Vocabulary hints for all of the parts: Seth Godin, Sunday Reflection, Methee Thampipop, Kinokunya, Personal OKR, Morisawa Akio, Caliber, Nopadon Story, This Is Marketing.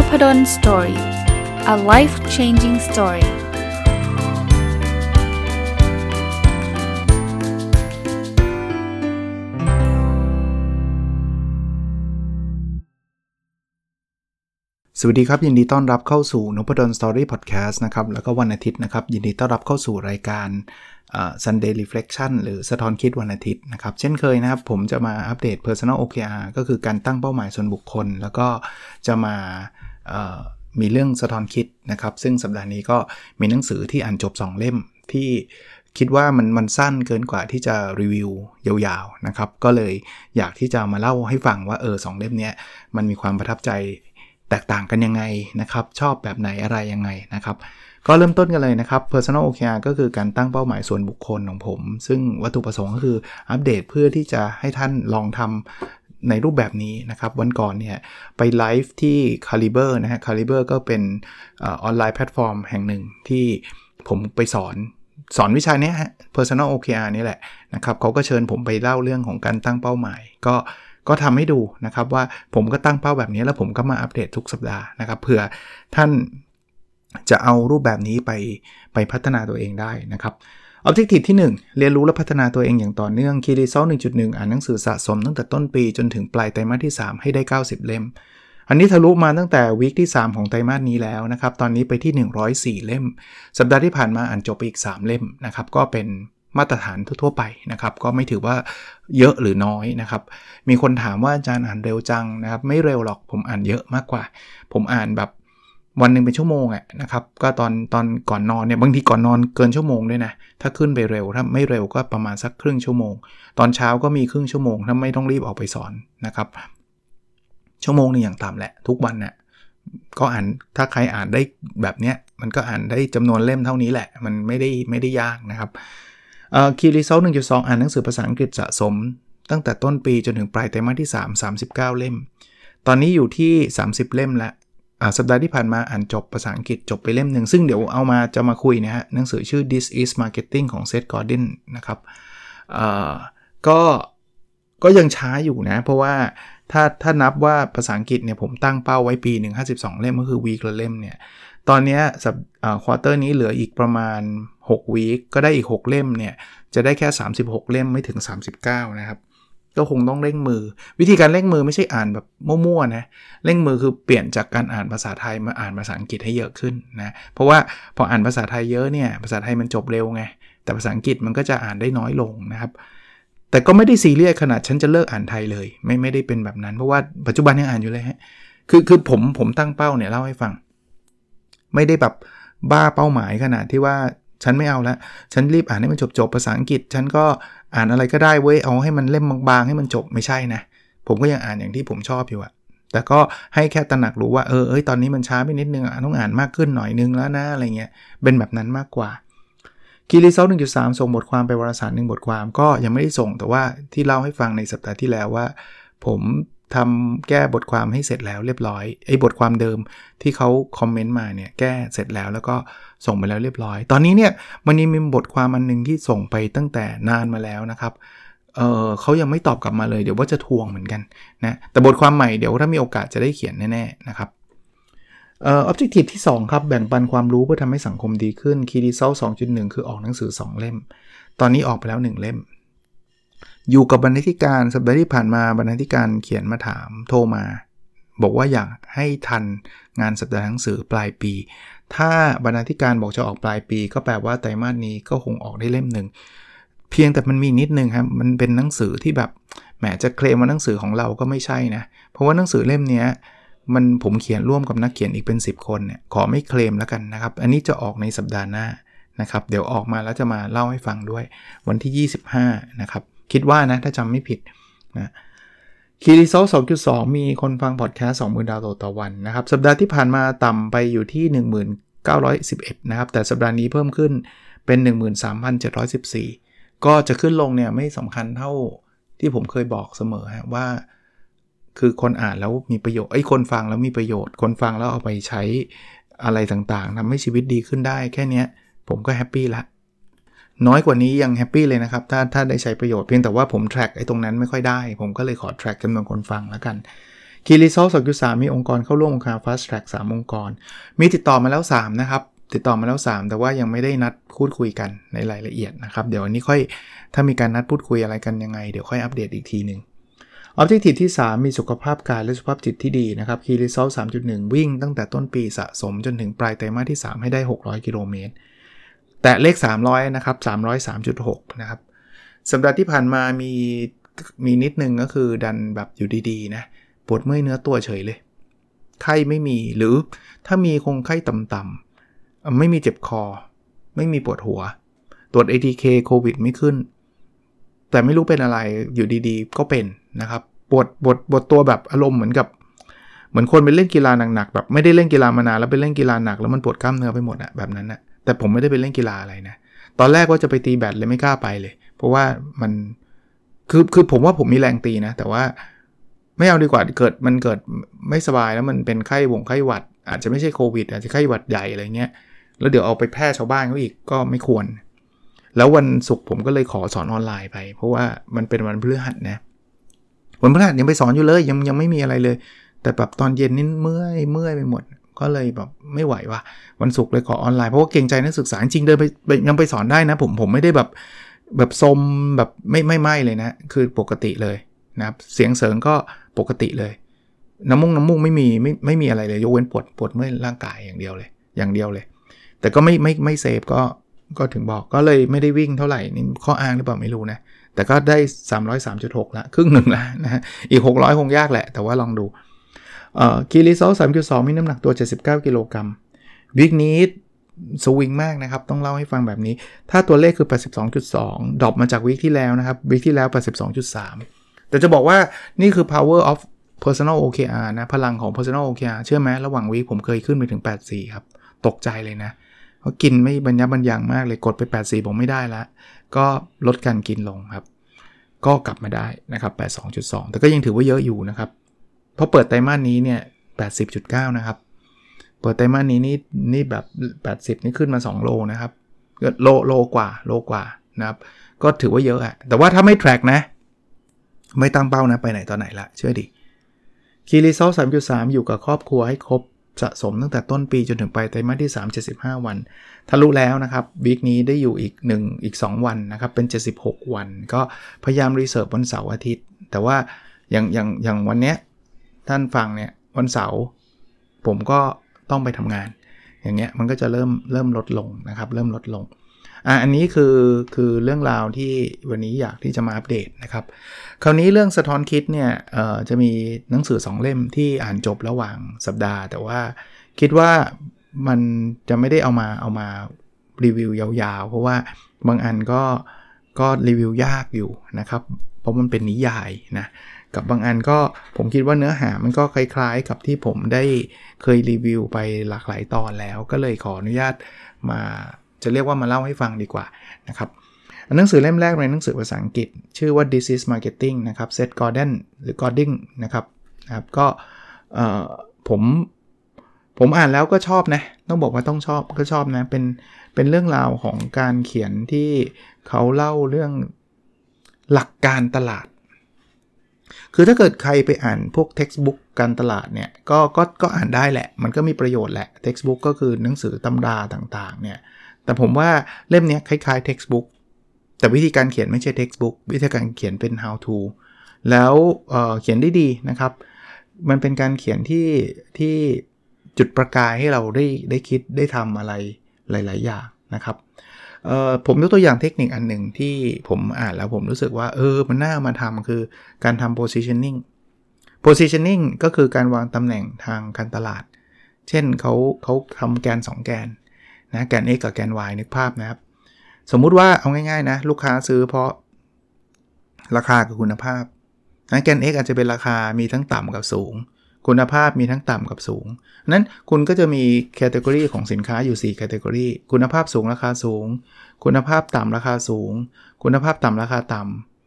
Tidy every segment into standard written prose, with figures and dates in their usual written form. Nopadon Story. A life-changing story. สวัสดีครับยินดีต้อนรับเข้าสู่ Nopadon Story Podcast นะครับแล้วก็วันอาทิตย์นะครับยินดีต้อนรับเข้าสู่รายการSunday Reflection หรือสะท้อนคิดวันอาทิตย์นะครับเช่นเคยนะครับผมจะมาอัปเดต Personal OKR ก็คือการตั้งเป้าหมายส่วนบุคคลแล้วก็จะมามีเรื่องสะท้อนคิดนะครับซึ่งสัปดาห์นี้ก็มีหนังสือที่อ่านจบ2เล่มที่คิดว่ามันสั้นเกินกว่าที่จะรีวิวยาวๆนะครับก็เลยอยากที่จะมาเล่าให้ฟังว่า2เล่มเนี้ยมันมีความประทับใจแตกต่างกันยังไงนะครับชอบแบบไหนอะไรยังไงนะครับก็เริ่มต้นกันเลยนะครับ Personal OKR ก็คือการตั้งเป้าหมายส่วนบุคคลของผมซึ่งวัตถุประสงค์ก็คืออัปเดตเพื่อที่จะให้ท่านลองทำในรูปแบบนี้นะครับวันก่อนเนี่ยไปไลฟ์ที่ Caliber นะฮะ Caliber ก็เป็นออนไลน์แพลตฟอร์มแห่งหนึ่งที่ผมไปสอนวิชานี้ฮะ Personal OKR นี่แหละนะครับเขาก็เชิญผมไปเล่าเรื่องของการตั้งเป้าหมายก็ทำให้ดูนะครับว่าผมก็ตั้งเป้าแบบนี้แล้วผมก็มาอัปเดตทุกสัปดาห์นะครับเผื่อท่านจะเอารูปแบบนี้ไปพัฒนาตัวเองได้นะครับ Objective ที่1เรียนรู้และพัฒนาตัวเองอย่างต่อเนื่อง Key Result 1.1 อ่านหนังสือสะสมตั้งแต่ต้นปีจนถึงปลายไตรมาสที่3ให้ได้90เล่มอันนี้ทะลุมาตั้งแต่วีคที่3ของไตรมาสนี้แล้วนะครับตอนนี้ไปที่104เล่มสัปดาห์ที่ผ่านมาอ่านจบไปอีก3เล่มนะครับก็เป็นมาตรฐานทั่วไปนะครับก็ไม่ถือว่าเยอะหรือน้อยนะครับมีคนถามว่าอาจารย์อ่านเร็วจังนะครับไม่เร็วหรอกผมอ่านเยอะมากกว่าผมอ่านแบบวันนึงเป็นชั่วโมงอ่ะนะครับก็ตอนก่อนนอนเนี่ยบางทีก่อนนอนเกินชั่วโมงด้วยนะถ้าขึ้นไปเร็วถ้าไม่เร็วก็ประมาณสักครึ่งชั่วโมงตอนเช้าก็มีครึ่งชั่วโมงถ้าไม่ต้องรีบออกไปสอนนะครับชั่วโมงนึงอย่างต่ำแหละทุกวันน่ะก็อ่านถ้าใครอ่านได้แบบเนี้ยมันก็อ่านได้จำนวนเล่มเท่านี้แหละมันไม่ได้ยากนะครับKey Result 1.2 อ่านหนังสือภาษาอังกฤษสะสมตั้งแต่ต้นปีจนถึงปลายไตรมาสที่3 39เล่มตอนนี้อยู่ที่30เล่มแล้วสัปดาห์ที่ผ่านมาอ่านจบภาษาอังกฤษจบไปเล่มนึงซึ่งเดี๋ยวเอามาจะมาคุยนะฮะหนังสือชื่อ This Is Marketing ของ Seth Godin นะครับก็ยังช้าอยู่นะเพราะว่าถ้านับว่าภาษาอังกฤษเนี่ยผมตั้งเป้าไว้ปีนึง52เล่มก็คือวีคละเล่มเนี่ยตอนนี้ควอเตอร์นี้เหลืออีกประมาณ6วีคก็ได้อีก6เล่มเนี่ยจะได้แค่36เล่มไม่ถึง39นะครับก็คงต้องเร่งมือวิธีการเร่งมือไม่ใช่อ่านแบบมั่วๆนะเร่งมือคือเปลี่ยนจากการอ่านภาษาไทยมาอ่านภาษาอังกฤษให้เยอะขึ้นนะเพราะว่าพออ่านภาษาไทยเยอะเนี่ยภาษาไทยมันจบเร็วไงแต่ภาษาอังกฤษมันก็จะอ่านได้น้อยลงนะครับแต่ก็ไม่ได้ซีเรียสขนาดฉันจะเลิกอ่านไทยเลยไม่ได้เป็นแบบนั้นเพราะว่าปัจจุบันยังอ่านอยู่เลยฮะคือผมตั้งเป้าเนี่ยเล่าให้ฟังไม่ได้แบบบ้าเป้าหมายขนาดที่ว่าฉันไม่เอาละฉันรีบอ่านให้มันจบๆภาษาอังกฤษฉันก็อ่านอะไรก็ได้เว้ยเอาให้มันเล่มบางๆให้มันจบไม่ใช่นะผมก็ยังอ่านอย่างที่ผมชอบอยู่อะแต่ก็ให้แค่ตระหนักรู้ว่าตอนนี้มันช้าไปนิดนึงต้องอ่านมากขึ้นหน่อยนึงแล้วนะอะไรเงี้ยเป็นแบบนั้นมากกว่าKey Result 1.3 ส่งบทความไปวารสาร1บทความก็ยังไม่ได้ส่งแต่ว่าที่เล่าให้ฟังในสัปดาห์ที่แล้วว่าผมทำแก้บทความให้เสร็จแล้วเรียบร้อยไอ้บทความเดิมที่เขาคอมเมนต์มาเนี่ยแก้เสร็จแล้วก็ส่งไปแล้วเรียบร้อยตอนนี้เนี่ยมันมีบทความอันนึงที่ส่งไปตั้งแต่นานมาแล้วนะครับเขายังไม่ตอบกลับมาเลยเดี๋ยวว่าจะทวงเหมือนกันนะแต่บทความใหม่เดี๋ยวถ้ามีโอกาสจะได้เขียนแน่ๆนะครับObjective ที่2ครับแบ่งปันความรู้เพื่อทำให้สังคมดีขึ้น Key Result 2.1 คือออกหนังสือ2เล่มตอนนี้ออกไปแล้ว1เล่มอยู่กับบรรณาธิการสัปดาห์ที่ผ่านมาบรรณาธิการเขียนมาถามโทรมาบอกว่าอยากให้ทันงานสัปดาห์หนังสือปลายปีถ้าบรรณาธิการบอกจะออกปลายปีก็แปลว่าไตรมาสนี้ก็คงออกได้เล่มนึงเพียงแต่มันมีนิดนึงครับมันเป็นหนังสือที่แบบแหมจะเคลมว่าหนังสือของเราก็ไม่ใช่นะเพราะว่าหนังสือเล่มนี้มันผมเขียนร่วมกับนักเขียนอีกเป็น10คนเนี่ยขอไม่เคลมแล้วกันนะครับอันนี้จะออกในสัปดาห์หน้านะครับเดี๋ยวออกมาแล้วจะมาเล่าให้ฟังด้วยวันที่25นะครับคิดว่านะถ้าจำไม่ผิดนะKey Result 2.2 มีคนฟังพอดแคสต์ 20,000 ดาวน์โหลดต่อวันนะครับสัปดาห์ที่ผ่านมาต่ำไปอยู่ที่ 1911 นะครับแต่สัปดาห์นี้เพิ่มขึ้นเป็น 13,714 ก็จะขึ้นลงเนี่ยไม่สำคัญเท่าที่ผมเคยบอกเสมอฮะว่าคือคนอ่านแล้วมีประโยชน์คนฟังแล้วมีประโยชน์คนฟังแล้วเอาไปใช้อะไรต่างๆทำให้ชีวิตดีขึ้นได้แค่นี้ผมก็แฮปปี้ละน้อยกว่านี้ยังแฮปปี้เลยนะครับถ้าได้ใช้ประโยชน์เพียงแต่ว่าผมแทร็กไอ้ตรงนั้นไม่ค่อยได้ผมก็เลยขอแทร็กจำนวนคนฟังแล้วกัน คีรีซอล 2.3 มีองค์กรเข้าร่วมโครงการ Fast Track 3 องค์กรมีติดต่อมาแล้ว3นะครับติดต่อมาแล้ว3แต่ว่ายังไม่ได้นัดพูดคุยกันในรายละเอียดนะครับเดี๋ยววันนี้ค่อยถ้ามีการนัดพูดคุยอะไรกันยังไงเดี๋ยวค่อยอัปเดตอีกทีนึง Objective ที่3มีสุขภาพกายและสุขภาพจิตที่ดีนะครับ Key Result 3.1 วิ่งตั้งแต่ต้นปีสะสมจนถึงปลายไตรมาสที่3ให้ได้600กิโลเมตรแต่เลข300นะครับ 303.6 นะครับสัปดาห์ที่ผ่านมามีนิดนึงก็คือดันแบบอยู่ดีๆนะปวดเมื่อยเนื้อตัวเฉยเลยไข้ไม่มีหรือถ้ามีคงไข้ต่ำๆไม่มีเจ็บคอไม่มีปวดหัวตรวจ ATK โควิดไม่ขึ้นแต่ไม่รู้เป็นอะไรอยู่ดีๆก็เป็นนะครับปวดตัวแบบอารมณ์เหมือนคนไปเล่นกีฬาหนักๆแบบไม่ได้เล่นกีฬามานานแล้วไปเล่นกีฬาหนักแล้วมันปวดกล้ามเนื้อไปหมดอะแบบนั้นนะแต่ผมไม่ได้ไปเล่นกีฬาอะไรนะตอนแรกว่าจะไปตีแบดเลยไม่กล้าไปเลยเพราะว่ามันคือผมว่าผมมีแรงตีนะแต่ว่าไม่เอาดีกว่าเกิดไม่สบายแล้วมันเป็นไข้หวัดอาจจะไม่ใช่โควิดอาจจะไข้หวัดใหญ่อะไรเงี้ยแล้วเดี๋ยวเอาไปแพร่ชาวบ้านเขาอีกก็ไม่ควรแล้ววันศุกร์ผมก็เลยขอสอนออนไลน์ไปเพราะว่ามันเป็นวันพฤหัสนะวันพฤหัสยังไปสอนอยู่เลยยังไม่มีอะไรเลยแต่แบบตอนเย็นนี่เมื่อยไปหมดก็เลยแบบไม่ไหวว่ะวันศุกร์เลยขอออนไลน์เพราะว่าเกรงใจนักศึกษาจริงเดินไปยังไปสอนได้นะผมไม่ได้แบบซมแบบไม่เลยนะคือปกติเลยนะครับเสียงเสริงก็ปกติเลยน้ำมูกไม่มีอะไรเลยยกเว้นปวดเมื่อยร่างกายอย่างเดียวเลยแต่ก็ไม่เซฟก็ถึงบอกก็เลยไม่ได้วิ่งเท่าไหร่นี่ข้ออ้างหรือเปล่าไม่รู้นะแต่ก็ได้ 303.6 ละครึ่งหนึ่งละนะอีก600คงยากแหละแต่ว่าลองดูคีรีซอล 3.2 มีน้ำหนักตัว79กิโลกรัมวิกนี้สวิงมากนะครับต้องเล่าให้ฟังแบบนี้ถ้าตัวเลขคือ 82.2 ดรอปมาจากวิกที่แล้วนะครับวิกที่แล้ว 82.3 แต่จะบอกว่านี่คือ power of Personal OKR นะพลังของ Personal OKR เชื่อไหมระหว่างวีคผมเคยขึ้นไปถึง 84 ครับตกใจเลยนะเพราะกินไม่บรรยับบรรยังมากเลยกดไป 84 ผมไม่ได้ละก็ลดการกินลงครับก็กลับมาได้นะครับ 82.2 แต่ก็ยังถือว่าเยอะอยู่นะครับพอเปิดไตรมาสนี้เนี่ย 80.9 นะครับเปิดไตรมาสนี้นี่แบบ 80 นี่ขึ้นมา2โลนะครับก็โลกว่านะครับก็ถือว่าเยอะอะแต่ว่าถ้าไม่แทร็กนะไม่ตั้งเป้านะไปไหนตอนไหนละเชื่อดิคีรีซอล 3.3 อยู่กับครอบครัวให้ครบสะสมตั้งแต่ต้นปีจนถึงปลายไตรมาสที่3 75วันทะลุแล้วนะครับวีคนี้ได้อยู่อีก2วันนะครับเป็น76วันก็พยายามรีเสิร์ฟวันเสาร์อาทิตย์แต่ว่าอย่างวันเนี้ยท่านฟังเนี่ยวันเสาร์ผมก็ต้องไปทำงานอย่างเงี้ยมันก็จะเริ่มลดลงนะครับเริ่มลดลงอันนี้คือเรื่องราวที่วันนี้อยากที่จะมาอัปเดตนะครับคราวนี้เรื่องสะท้อนคิดเนี่ยจะมีหนังสือ2เล่มที่อ่านจบระหว่างสัปดาห์แต่ว่าคิดว่ามันจะไม่ได้เอามารีวิวยาวๆเพราะว่าบางอันก็รีวิวยากอยู่นะครับเพราะมันเป็นนิยายนะกับบางอันก็ผมคิดว่าเนื้อหามันก็คล้ายๆกับที่ผมได้เคยรีวิวไปหลากหลายตอนแล้วก็เลยขออนุญาตมาจะเรียกว่ามาเล่าให้ฟังดีกว่านะครับหนังสือเล่มแรกเป็นหนังสือภาษาอังกฤษชื่อว่า This Is Marketing นะครับ Seth Godin หรือ Godin นะครับก็ผมอ่านแล้วก็ชอบนะต้องบอกว่าต้องชอบก็ชอบนะเป็นเรื่องราวของการเขียนที่เขาเล่าเรื่องหลักการตลาดคือถ้าเกิดใครไปอ่านพวก textbook การตลาดเนี่ยก็อ่านได้แหละมันก็มีประโยชน์แหละ textbook ก็คือหนังสือตำราต่างๆเนี่ยแต่ผมว่าเล่มนี้คล้ายๆ textbook แต่วิธีการเขียนไม่ใช่ textbook วิธีการเขียนเป็น how to แล้วเขียนได้ดีนะครับมันเป็นการเขียนที่จุดประกายให้เราได้คิดได้ทำอะไรหลายๆอย่างนะครับผมยกตัวอย่างเทคนิคอันหนึ่งที่ผมอ่านแล้วผมรู้สึกว่ามันน่ามาทำคือการทำ positioning ก็คือการวางตำแหน่งทางการตลาดเช่นเขาทำแกน2แกนนะแกน X กับแกน Y นึกภาพนะครับสมมุติว่าเอาง่ายๆนะลูกค้าซื้อเพราะราคากับคุณภาพนะแกน X อาจจะเป็นราคามีทั้งต่ำกับสูงคุณภาพมีทั้งต่ำกับสูงนั้นคุณก็จะมี category ของสินค้าอยู่4 category คุณภาพสูงราคาสูงคุณภาพต่ำราคาสูงคุณภาพต่ำราคาต่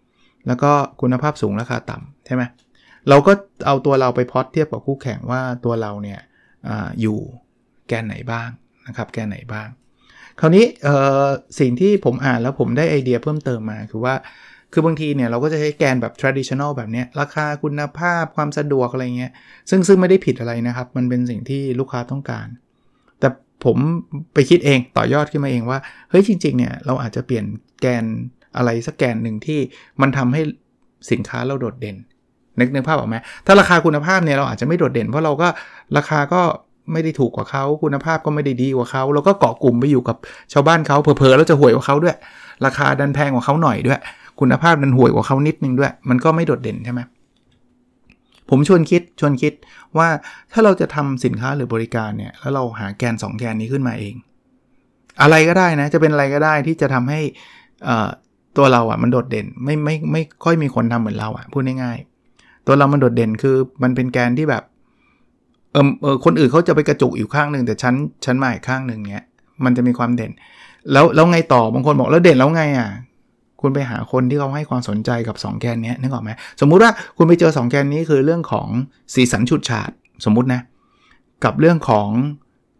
ำแล้วก็คุณภาพสูงราคาต่ำใช่ไหมเราก็เอาตัวเราไปพอตเทียบกับคู่แข่งว่าตัวเราเนี่ยอยู่แกนไหนบ้างนะครับแกนไหนบ้าง คราวนี้สิ่งที่ผมอ่านแล้วผมได้ไอเดียเพิ่มเติมมาคือว่าคือบางทีเนี่ยเราก็จะใช้แกนแบบ traditional แบบเนี้ยราคาคุณภาพความสะดวกอะไรเงี้ยซึ่งไม่ได้ผิดอะไรนะครับมันเป็นสิ่งที่ลูกค้าต้องการแต่ผมไปคิดเองต่อยอดขึ้นมาเองว่าเฮ้ยจริงๆเนี่ยเราอาจจะเปลี่ยนแกนอะไรสักแกนหนึ่งที่มันทำให้สินค้าเราโดดเด่นนึกภาพออกไหมถ้าราคาคุณภาพเนี่ยเราอาจจะไม่โดดเด่นเพราะเราก็ราคาก็ไม่ได้ถูกกว่าเขาคุณภาพก็ไม่ได้ดีกว่าเขาเราก็เกาะกลุ่มไปอยู่กับชาวบ้านเขาเผลอๆแล้วจะห่วยกว่าเขาด้วยราคาดันแพงกว่าเขาหน่อยด้วยคุณภาพดันห่วยกว่าเขานิดนึงด้วยมันก็ไม่โดดเด่นใช่ไหมผมชวนคิดว่าถ้าเราจะทำสินค้าหรือบริการเนี่ยแล้วเราหาแกน2แกนนี้ขึ้นมาเองอะไรก็ได้นะจะเป็นอะไรก็ได้ที่จะทำให้ตัวเราอ่ะมันโดดเด่นไม่ค่อยมีคนทำเหมือนเราอ่ะพูดง่ายๆตัวเรามันโดดเด่นคือมันเป็นแกนที่แบบคนอื่นเขาจะไปกระจุกอยู่ข้างนึงแต่ฉันมาอีกข้างนึงเงี้ยมันจะมีความเด่นแล้วไงต่อบางคนบอกแล้วเด่นแล้วไงอ่ะคุณไปหาคนที่เขาให้ความสนใจกับ2แกนนี้นึกออกไหมสมมุติว่าคุณไปเจอ2แกนนี้คือเรื่องของสีสันฉูดฉาดสมมุตินะกับเรื่องของ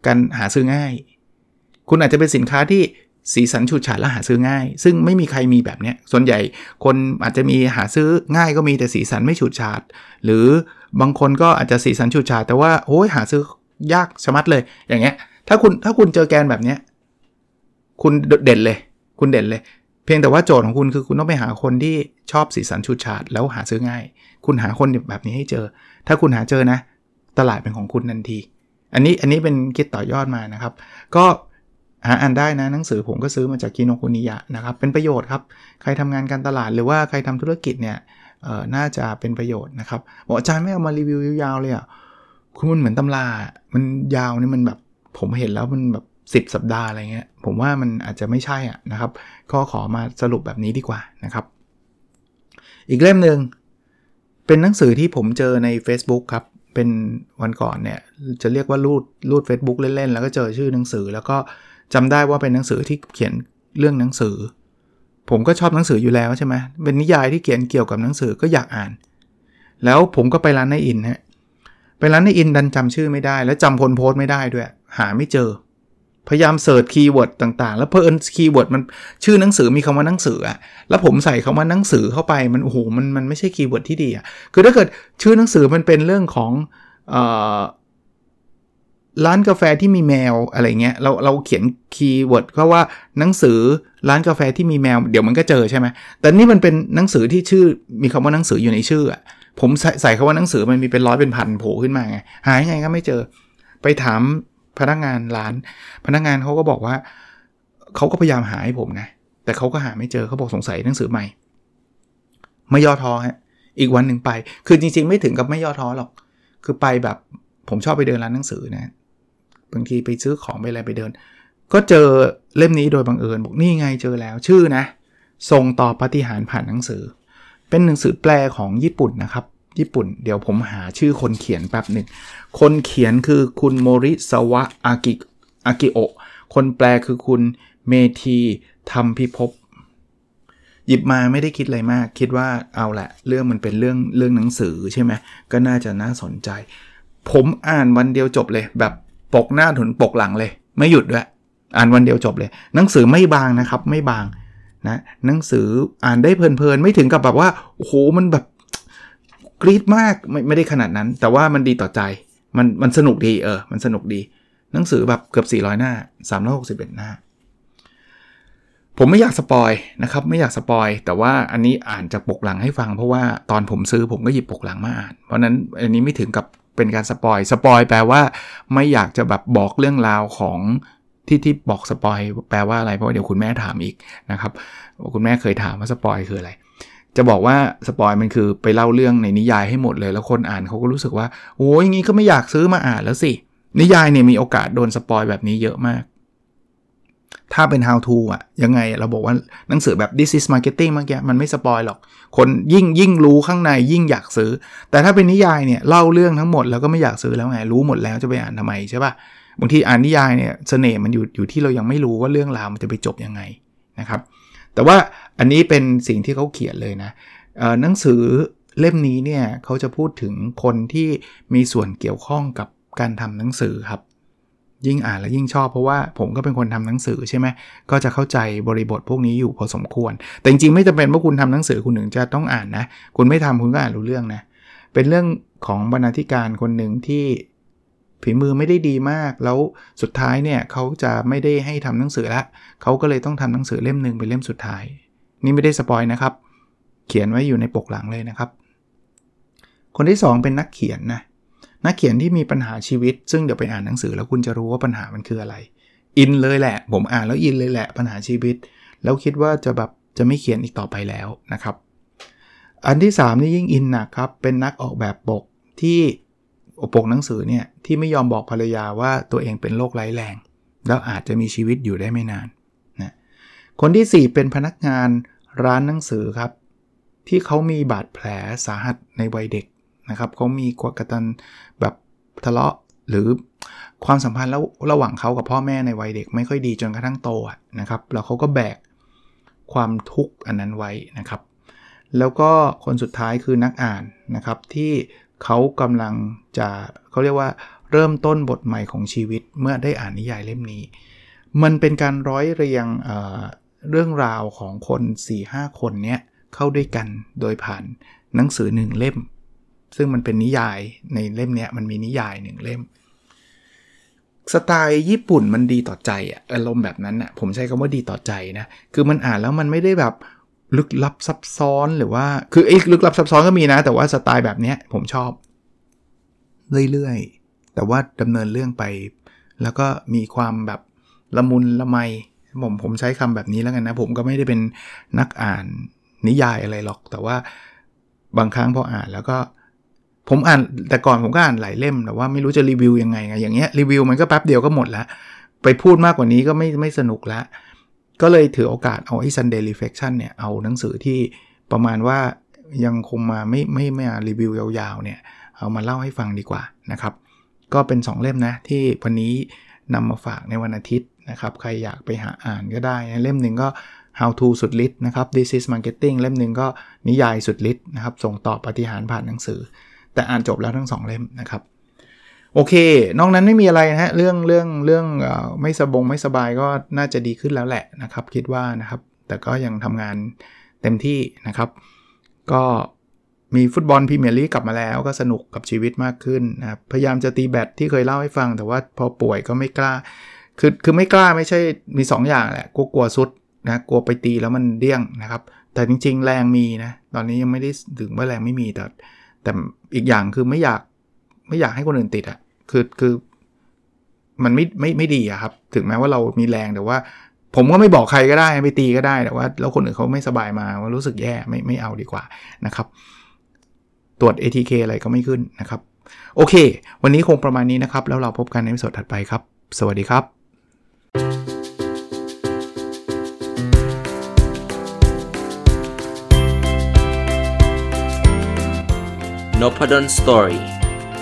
การหาซื้อง่ายคุณอาจจะเป็นสินค้าที่สีสันฉูดฉาดและหาซื้อง่ายซึ่งไม่มีใครมีแบบเนี้ยส่วนใหญ่คนอาจจะมีหาซื้อง่ายก็มีแต่สีสันไม่ฉูดฉาดหรือบางคนก็อาจจะสีสันฉูดฉาดแต่ว่าโอ้ยหาซื้อยากชะมัดเลยอย่างเงี้ยถ้าคุณเจอแกนแบบเนี้ยคุณเด่นเลยเพียงแต่ว่าโจทย์ของคุณคือคุณต้องไปหาคนที่ชอบสีสันฉูดฉาดแล้วหาซื้อง่ายคุณหาคนแบบนี้ให้เจอถ้าคุณหาเจอนะตลาดเป็นของคุณทันทีอันนี้เป็นคิดต่อยอดมานะครับก็หาอ่านได้นะหนังสือผมก็ซื้อมาจากคิโนคุนิยะนะครับเป็นประโยชน์ครับใครทำงานการตลาดหรือว่าใครทำธุรกิจเนี่ยน่าจะเป็นประโยชน์นะครับบอกอาจารย์ไม่เอามารีวิวยาวๆเลยอ่ะคือมันเหมือนตำรามันยาวนี่มันแบบผมเห็นแล้วมันแบบ10สัปดาห์อะไรเงี้ยผมว่ามันอาจจะไม่ใช่อ่ะนะครับก็ขอมาสรุปแบบนี้ดีกว่านะครับอีกเล่มนึงเป็นหนังสือที่ผมเจอใน Facebook ครับเป็นวันก่อนเนี่ยจะเรียกว่ารูด Facebook เล่นๆแล้วก็เจอชื่อหนังสือแล้วก็จำได้ว่าเป็นหนังสือที่เขียนเรื่องหนังสือผมก็ชอบหนังสืออยู่แล้วใช่ไหมเป็นนิยายที่เขียนเกี่ยวกับหนังสือก็อยากอ่านแล้วผมก็ไปร้านในอินฮะไปร้านในอินดันจำชื่อไม่ได้แล้วจำคนโพสต์ไม่ได้ด้วยหาไม่เจอพยายามเสิร์ชคีย์เวิร์ดต่างๆแล้วเผอิญคีย์เวิร์ดมันชื่อหนังสือมีคำว่าหนังสืออ่ะแล้วผมใส่คำว่าหนังสือเข้าไปมันโอ้โหมันไม่ใช่คีย์เวิร์ดที่ดีอ่ะคือถ้าเกิดชื่อหนังสือมันเป็นเรื่องของร้านกาแฟที่มีแมวอะไรเงี้ยเราเขียนคีย์เวิร์ดก็ว่าหนังสือร้านกาแฟที่มีแมวเดี๋ยวมันก็เจอใช่ไหมแต่นี่มันเป็นหนังสือที่ชื่อมีคำว่าหนังสืออยู่ในชื่ออ่ะผมใส่คำว่าหนังสือมันมีเป็นร้อยเป็นพันโผล่ขึ้นมาไงหายังไงก็ไม่เจอไปถามพนักงานร้านพนักงานเขาก็บอกว่าเขาก็พยายามหาให้ผมนะแต่เขาก็หาไม่เจอเขาบอกสงสัยหนังสือใหม่ไม่ย่อท้อฮะอีกวันหนึ่งไปคือจริงๆไม่ถึงกับไม่ย่อท้อหรอกคือไปแบบผมชอบไปเดินร้านหนังสือนะบางทีไปซื้อของไปอะไรไปเดินก็เจอเล่มนี้โดยบังเอิญบอกนี่ไงเจอแล้วชื่อนะส่งต่อปาฏิหาริย์ผ่านหนังสือเป็นหนังสือแปลของญี่ปุ่นนะครับญี่ปุ่นเดี๋ยวผมหาชื่อคนเขียนแป๊บนึงคนเขียนคือคุณโมริซาวะอากิโอะคนแปลคือคุณเมธีธรรมพิภพหยิบมาไม่ได้คิดอะไรมากคิดว่าเอาละเรื่องมันเป็นเรื่องหนังสือใช่ไหมก็น่าสนใจผมอ่านวันเดียวจบเลยแบบปกหน้าถึงปกหลังเลยไม่หยุดด้วยอ่านวันเดียวจบเลยหนังสือไม่บางนะครับไม่บางนะหนังสืออ่านได้เพลินๆไม่ถึงกับแบบว่าโอ้โหมันแบบกรี๊ดมากไม่ได้ขนาดนั้นแต่ว่ามันดีต่อใจมันสนุกดีมันสนุกดีหนังสือแบบเกือบ400หน้า361หน้าผมไม่อยากสปอยนะครับไม่อยากสปอยแต่ว่าอันนี้อ่านจากปกหลังให้ฟังเพราะว่าตอนผมซื้อผมก็หยิบปกหลังมาอ่านเพราะนั้นอันนี้ไม่ถึงกับเป็นการสปอยแปลว่าไม่อยากจะแบบบอกเรื่องราวของที่บอกสปอยแปลว่าอะไรเพราะเดี๋ยวคุณแม่ถามอีกนะครับคุณแม่เคยถามว่าสปอยคืออะไรจะบอกว่าสปอยมันคือไปเล่าเรื่องในนิยายให้หมดเลยแล้วคนอ่านเขาก็รู้สึกว่าโอ้ยอย่างงี้ก็ไม่อยากซื้อมาอ่านแล้วสินิยายเนี่ยมีโอกาสโดนสปอยแบบนี้เยอะมากถ้าเป็น how to อ่ะยังไงเราบอกว่าหนังสือแบบ This Is Marketing เมื่อกี้มันไม่สปอยหรอกคนยิ่งรู้ข้างในยิ่งอยากซื้อแต่ถ้าเป็นนิยายเนี่ยเล่าเรื่องทั้งหมดแล้วก็ไม่อยากซื้อแล้วไงรู้หมดแล้วจะไปอ่านทำไมใช่ป่ะบางทีอ่านนิยายเนี่ยเสน่ห์มันอยู่ที่เรายังไม่รู้ว่าเรื่องราวมันจะไปจบยังไงนะครับแต่ว่าอันนี้เป็นสิ่งที่เขาเขียนเลยนะหนังสือเล่มนี้เนี่ยเขาจะพูดถึงคนที่มีส่วนเกี่ยวข้องกับการทำหนังสือครับ ยิ่งอ่านและยิ่งชอบเพราะว่าผมก็เป็นคนทำหนังสือใช่ไหมก็จะเข้าใจบริบทพวกนี้อยู่พอสมควรแต่จริงๆไม่จำเป็นว่าคุณทำหนังสือคุณถึงจะต้องอ่านนะคุณไม่ทำคุณก็อ่านรู้เรื่องนะเป็นเรื่องของบรรณาธิการคนหนึ่งที่ฝีมือไม่ได้ดีมากแล้วสุดท้ายเนี่ยเขาจะไม่ได้ให้ทำหนังสือละเขาก็เลยต้องทำหนังสือเล่มนึงเป็นเล่มสุดท้ายนี่ไม่ได้สปอยนะครับเขียนไว้อยู่ในปกหลังเลยนะครับคนที่สองเป็นนักเขียนนะนักเขียนที่มีปัญหาชีวิตซึ่งเดี๋ยวไปอ่านหนังสือแล้วคุณจะรู้ว่าปัญหามันคืออะไรอินเลยแหละผมอ่านแล้วอินเลยแหละปัญหาชีวิตแล้วคิดว่าจะแบบจะไม่เขียนอีกต่อไปแล้วนะครับอันที่3นี่ยิ่งอินหนักครับเป็นนักออกแบบปกที่ปกหนังสือเนี่ยที่ไม่ยอมบอกภรรยาว่าตัวเองเป็นโรคร้ายแรงแล้วอาจจะมีชีวิตอยู่ได้ไม่นานนะคนที่4เป็นพนักงานร้านหนังสือครับที่เขามีบาดแผลสาหัสในวัยเด็กนะครับเขามีความกตัญญูแบบทะเลาะหรือความสัมพันธ์แล้วระหว่างเขากับพ่อแม่ในวัยเด็กไม่ค่อยดีจนกระทั่งโตนะครับแล้วเขาก็แบกความทุกข์อันนั้นไว้นะครับแล้วก็คนสุดท้ายคือนักอ่านนะครับที่เขากำลังจะเขาเรียกว่าเริ่มต้นบทใหม่ของชีวิตเมื่อได้อ่านนิยายเล่มนี้มันเป็นการร้อยเรียงเรื่องราวของคน 4-5 คนเนี้ยเข้าด้วยกันโดยผ่านหนังสือ1เล่มซึ่งมันเป็นนิยายในเล่มเนี้ยมันมีนิยาย1เล่มสไตล์ญี่ปุ่นมันดีต่อใจอ่ะอารมณ์แบบนั้นอ่ะผมใช้คำว่าดีต่อใจนะคือมันอ่านแล้วมันไม่ได้แบบลึกลับซับซ้อนหรือว่าคือไอ้ลึกลับซับซ้อนก็มีนะแต่ว่าสไตล์แบบเนี้ยผมชอบเรื่อยๆแต่ว่าดำเนินเรื่องไปแล้วก็มีความแบบละมุนละไมผมใช้คำแบบนี้แล้วกันนะผมก็ไม่ได้เป็นนักอ่านนิยายอะไรหรอกแต่ว่าบางครั้งพออ่านแล้วก็ผมอ่านแต่ก่อนผมก็อ่านหลายเล่มแต่ว่าไม่รู้จะรีวิวยังไงอย่างเงี้ยรีวิวมันก็แป๊บเดียวก็หมดละไปพูดมากกว่านี้ก็ไม่สนุกละก็เลยถือโอกาสเอาไอ้ Sunday Reflection เนี่ยเอาหนังสือที่ประมาณว่ายังคงมาไม่รีวิวยาวๆเนี่ยเอามาเล่าให้ฟังดีกว่านะครับก็เป็น2เล่มนะที่วันนี้นำมาฝากในวันอาทิตย์นะครับใครอยากไปหาอ่านก็ได้เล่มนึงก็ How to สุดฤทธิ์นะครับ This Is Marketing เล่มนึงก็นิยายสุดฤทธิ์นะครับส่งต่อปาฏิหาริย์ผ่านหนังสือแต่อ่านจบแล้วทั้ง2เล่มนะครับโอเคนอกนั้นไม่มีอะไรนะฮะเรื่องไม่สบายก็น่าจะดีขึ้นแล้วแหละนะครับคิดว่านะครับแต่ก็ยังทำงานเต็มที่นะครับก็มีฟุตบอลพรีเมียร์ลีกกลับมาแล้วก็สนุกกับชีวิตมากขึ้นนะพยายามจะตีแบดที่เคยเล่าให้ฟังแต่ว่าพอป่วยก็ไม่กล้าคือไม่กล้าไม่ใช่มี2 อย่างแหละกลัวสุดนะกลัวไปตีแล้วมันเดี้ยงนะครับแต่จริงๆแรงมีนะตอนนี้ยังไม่ได้ถึงว่าแรงไม่มีแต่อีกอย่างคือไม่อยากให้คนอื่นติดอ่ะคือมันไม่ดีอะครับถึงแม้ว่าเรามีแรงแต่ว่าผมก็ไม่บอกใครก็ได้ไปตีก็ได้แต่ว่าแล้วคนอื่นเขาไม่สบายมาว่ารู้สึกแย่ไม่เอาดีกว่านะครับตรวจ ATK อะไรก็ไม่ขึ้นนะครับโอเควันนี้คงประมาณนี้นะครับแล้วเราพบกันในเอพิโซดถัดไปครับสวัสดีครับ Nopadon Story